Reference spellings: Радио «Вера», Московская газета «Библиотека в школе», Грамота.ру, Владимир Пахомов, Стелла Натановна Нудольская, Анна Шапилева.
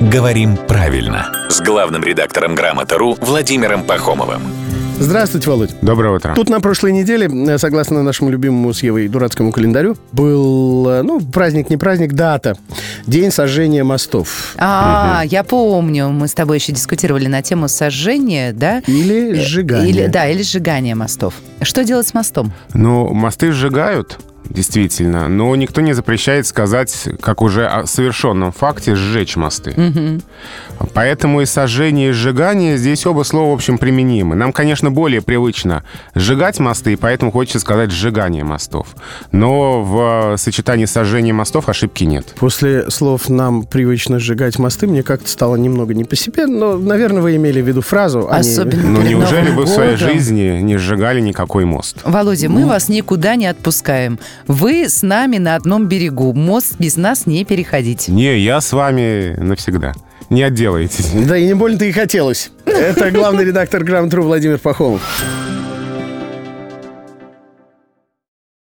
«Говорим правильно» с главным редактором «Грамота.ру» Владимиром Пахомовым. Здравствуйте, Володь. Доброе утро. Тут на прошлой неделе, согласно нашему любимому с Евой дурацкому календарю, был, праздник, не праздник, дата. День сожжения мостов. Я помню, мы с тобой еще дискутировали на тему сожжения, да? Или сжигания. Или сжигания мостов. Что делать с мостом? Мосты сжигают. Действительно, но никто не запрещает сказать, как уже о совершенном факте, сжечь мосты. Поэтому и сожжение, и сжигание, здесь оба слова, в общем, применимы. Нам, конечно, более привычно сжигать мосты, и поэтому хочется сказать сжигание мостов. Но в сочетании сожжения мостов ошибки нет. После слов «нам привычно сжигать мосты» мне как-то стало немного не по себе, но, наверное, вы имели в виду фразу. Особенно. Неужели вы в своей жизни не сжигали никакой мост? Володя, мы вас никуда не отпускаем. Вы с нами на одном берегу. Мост без нас не переходите. Не, я с вами навсегда. Не отделаетесь. Да и не больно-то и хотелось. Это главный редактор «Грамота.ру» Владимир Пахомов.